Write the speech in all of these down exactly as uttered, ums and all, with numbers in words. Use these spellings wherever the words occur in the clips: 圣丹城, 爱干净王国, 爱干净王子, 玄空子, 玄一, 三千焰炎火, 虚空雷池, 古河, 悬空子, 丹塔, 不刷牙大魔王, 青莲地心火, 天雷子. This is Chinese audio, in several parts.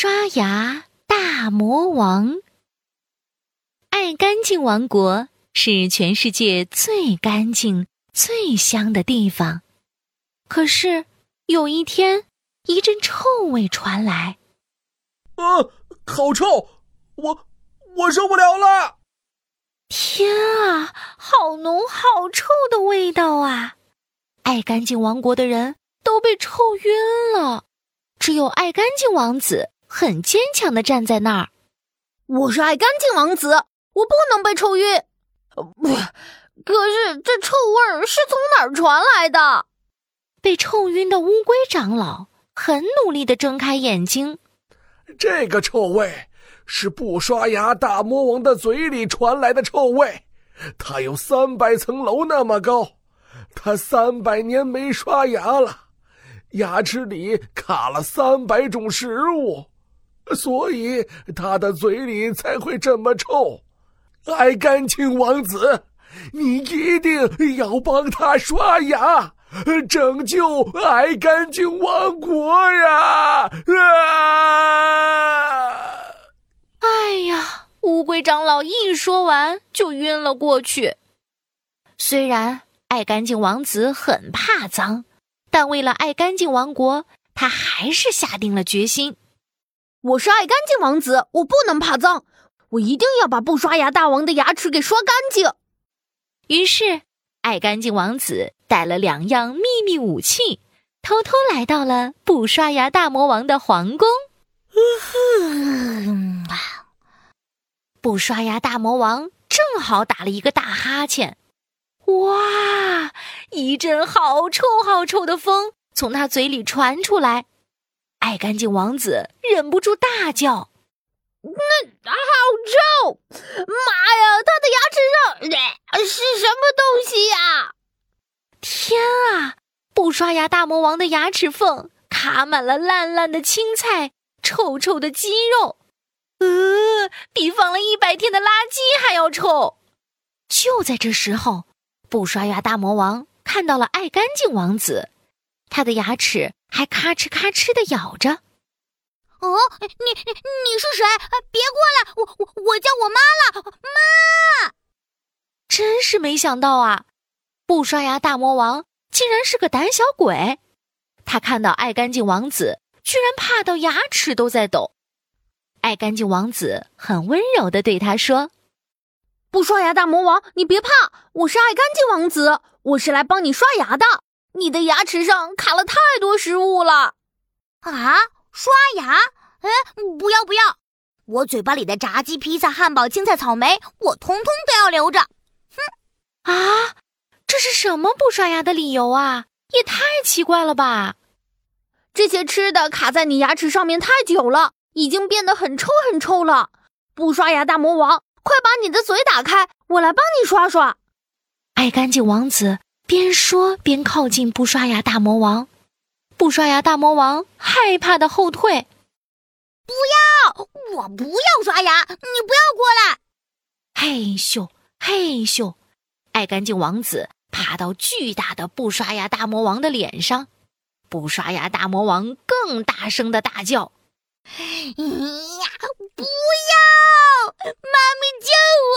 刷牙大魔王。爱干净王国是全世界最干净最香的地方。可是有一天，一阵臭味传来。呃，好臭，我我受不了了。天啊，好浓好臭的味道啊。爱干净王国的人都被臭晕了，只有爱干净王子很坚强地站在那儿。我是爱干净王子，我不能被臭晕。可是这臭味是从哪儿传来的？被臭晕的乌龟长老很努力地睁开眼睛。这个臭味是不刷牙大魔王的嘴里传来的臭味，它有三百层楼那么高，它三百年没刷牙了，牙齿里卡了三百种食物，所以它的嘴里才会这么臭。爱干净王子，你一定要帮他刷牙，拯救爱干净王国呀！啊！哎呀，乌龟长老一说完就晕了过去。虽然爱干净王子很怕脏，但为了爱干净王国，他还是下定了决心。我是爱干净王子，我不能怕脏，我一定要把不刷牙大王的牙齿给刷干净。于是爱干净王子带了两样秘密武器，偷偷来到了不刷牙大魔王的皇宫。不刷牙大魔王正好打了一个大哈欠，哇，一阵好臭好臭的风从他嘴里传出来。爱干净王子忍不住大叫，那好臭，妈呀，他的牙齿上是什么东西呀？天啊，不刷牙大魔王的牙齿缝卡满了烂烂的青菜，臭臭的鸡肉，呃，比放了一百天的垃圾还要臭。就在这时候，不刷牙大魔王看到了爱干净王子，他的牙齿还咔哧咔哧地咬着。哦，你你是谁？别过来！我我我叫我妈了，妈！真是没想到啊，不刷牙大魔王竟然是个胆小鬼。他看到爱干净王子，居然怕到牙齿都在抖。爱干净王子很温柔地对他说：“不刷牙大魔王，你别怕，我是爱干净王子，我是来帮你刷牙的。你的牙齿上卡了太多食物了。”啊！刷牙？哎，不要不要！我嘴巴里的炸鸡、披萨、汉堡、青菜、草莓，我通通都要留着。哼！啊，这是什么不刷牙的理由啊？也太奇怪了吧！这些吃的卡在你牙齿上面太久了，已经变得很臭很臭了。不刷牙大魔王，快把你的嘴打开，我来帮你刷刷。爱干净王子边说边靠近不刷牙大魔王。不刷牙大魔王害怕的后退。不要，我不要刷牙，你不要过来。嘿咻嘿咻，爱干净王子爬到巨大的不刷牙大魔王的脸上。不刷牙大魔王更大声的大叫。呀，不要，妈咪救我！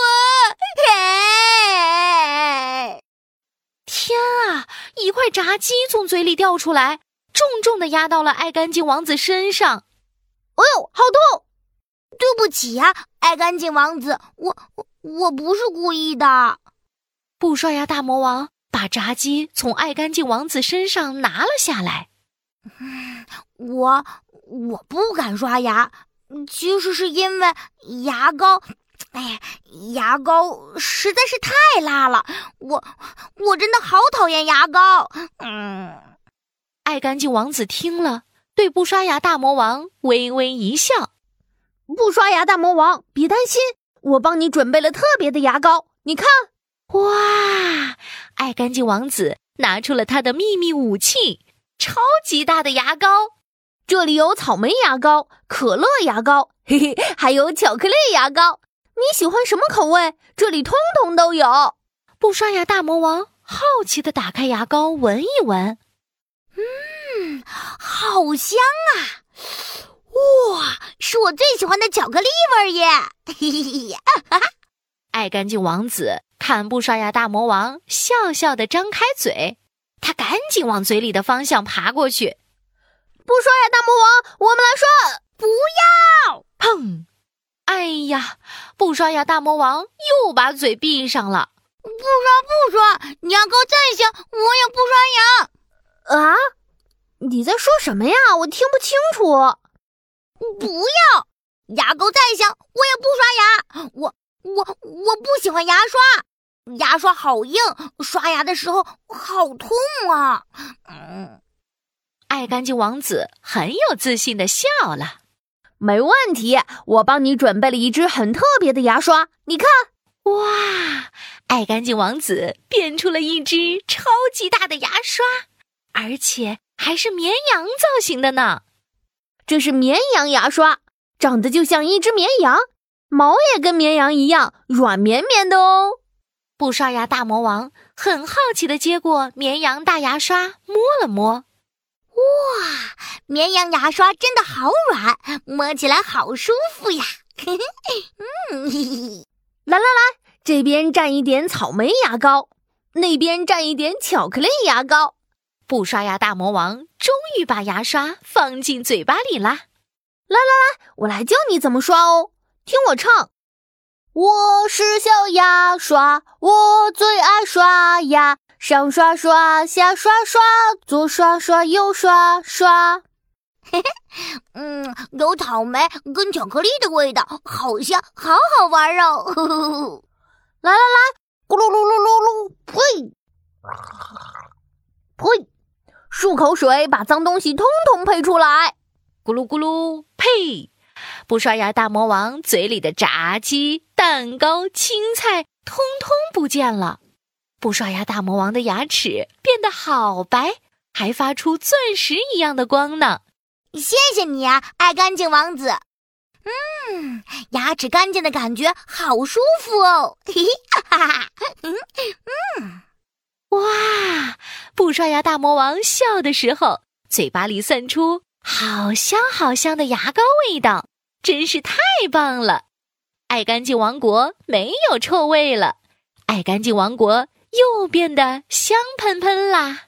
天啊，一块炸鸡从嘴里掉出来，重重地压到了爱干净王子身上。哎呦，好痛！对不起呀、啊，爱干净王子，我我不是故意的。不刷牙大魔王把炸鸡从爱干净王子身上拿了下来。嗯，我我不敢刷牙，其实是因为牙膏，哎呀，牙膏实在是太辣了，我我真的好讨厌牙膏。嗯。爱干净王子听了，对不刷牙大魔王微微一笑。不刷牙大魔王，别担心，我帮你准备了特别的牙膏，你看。哇，爱干净王子拿出了他的秘密武器，超级大的牙膏。这里有草莓牙膏、可乐牙膏，嘿嘿，还有巧克力牙膏。你喜欢什么口味？这里通通都有。不刷牙大魔王好奇地打开牙膏闻一闻。嗯，好香啊！哇，是我最喜欢的巧克力味耶！嘿嘿嘿，哈哈！爱干净王子看不刷牙大魔王笑笑地张开嘴，他赶紧往嘴里的方向爬过去。不刷牙大魔王，我们来刷！不要！砰！哎呀，不刷牙大魔王又把嘴闭上了。不刷不刷，你要给我站一下，我也不刷牙。啊？你在说什么呀？我听不清楚。不要，牙膏在下，我也不刷牙。我我我不喜欢牙刷，牙刷好硬，刷牙的时候好痛啊。嗯，爱干净王子很有自信地笑了。没问题，我帮你准备了一支很特别的牙刷，你看。哇，爱干净王子变出了一支超级大的牙刷，而且还是绵羊造型的呢。这是绵羊牙刷，长得就像一只绵羊，毛也跟绵羊一样软绵绵的哦。不刷牙大魔王很好奇地接过绵羊大牙刷摸了摸。哇，绵羊牙刷真的好软，摸起来好舒服呀。嗯，来来来，这边蘸一点草莓牙膏，那边蘸一点巧克力牙膏。不刷牙大魔王终于把牙刷放进嘴巴里啦！来来来，我来教你怎么刷哦，听我唱。我是小牙刷，我最爱刷牙，上刷刷，下刷刷，左刷刷，右刷刷。嘿嘿，嗯，有草莓跟巧克力的味道，好香，好好玩哦！呵呵呵，来来来，咕噜噜噜噜噜，呸！呸！漱口水把脏东西通通呸出来，咕噜咕噜呸！不刷牙大魔王嘴里的炸鸡、蛋糕、青菜通通不见了。不刷牙大魔王的牙齿变得好白，还发出钻石一样的光呢。谢谢你啊，爱干净王子。嗯，牙齿干净的感觉好舒服哦。嘿嘿，哈哈，嗯嗯。哇，不刷牙大魔王笑的时候，嘴巴里散出好香好香的牙膏味道，真是太棒了。爱干净王国没有臭味了，爱干净王国又变得香喷喷啦。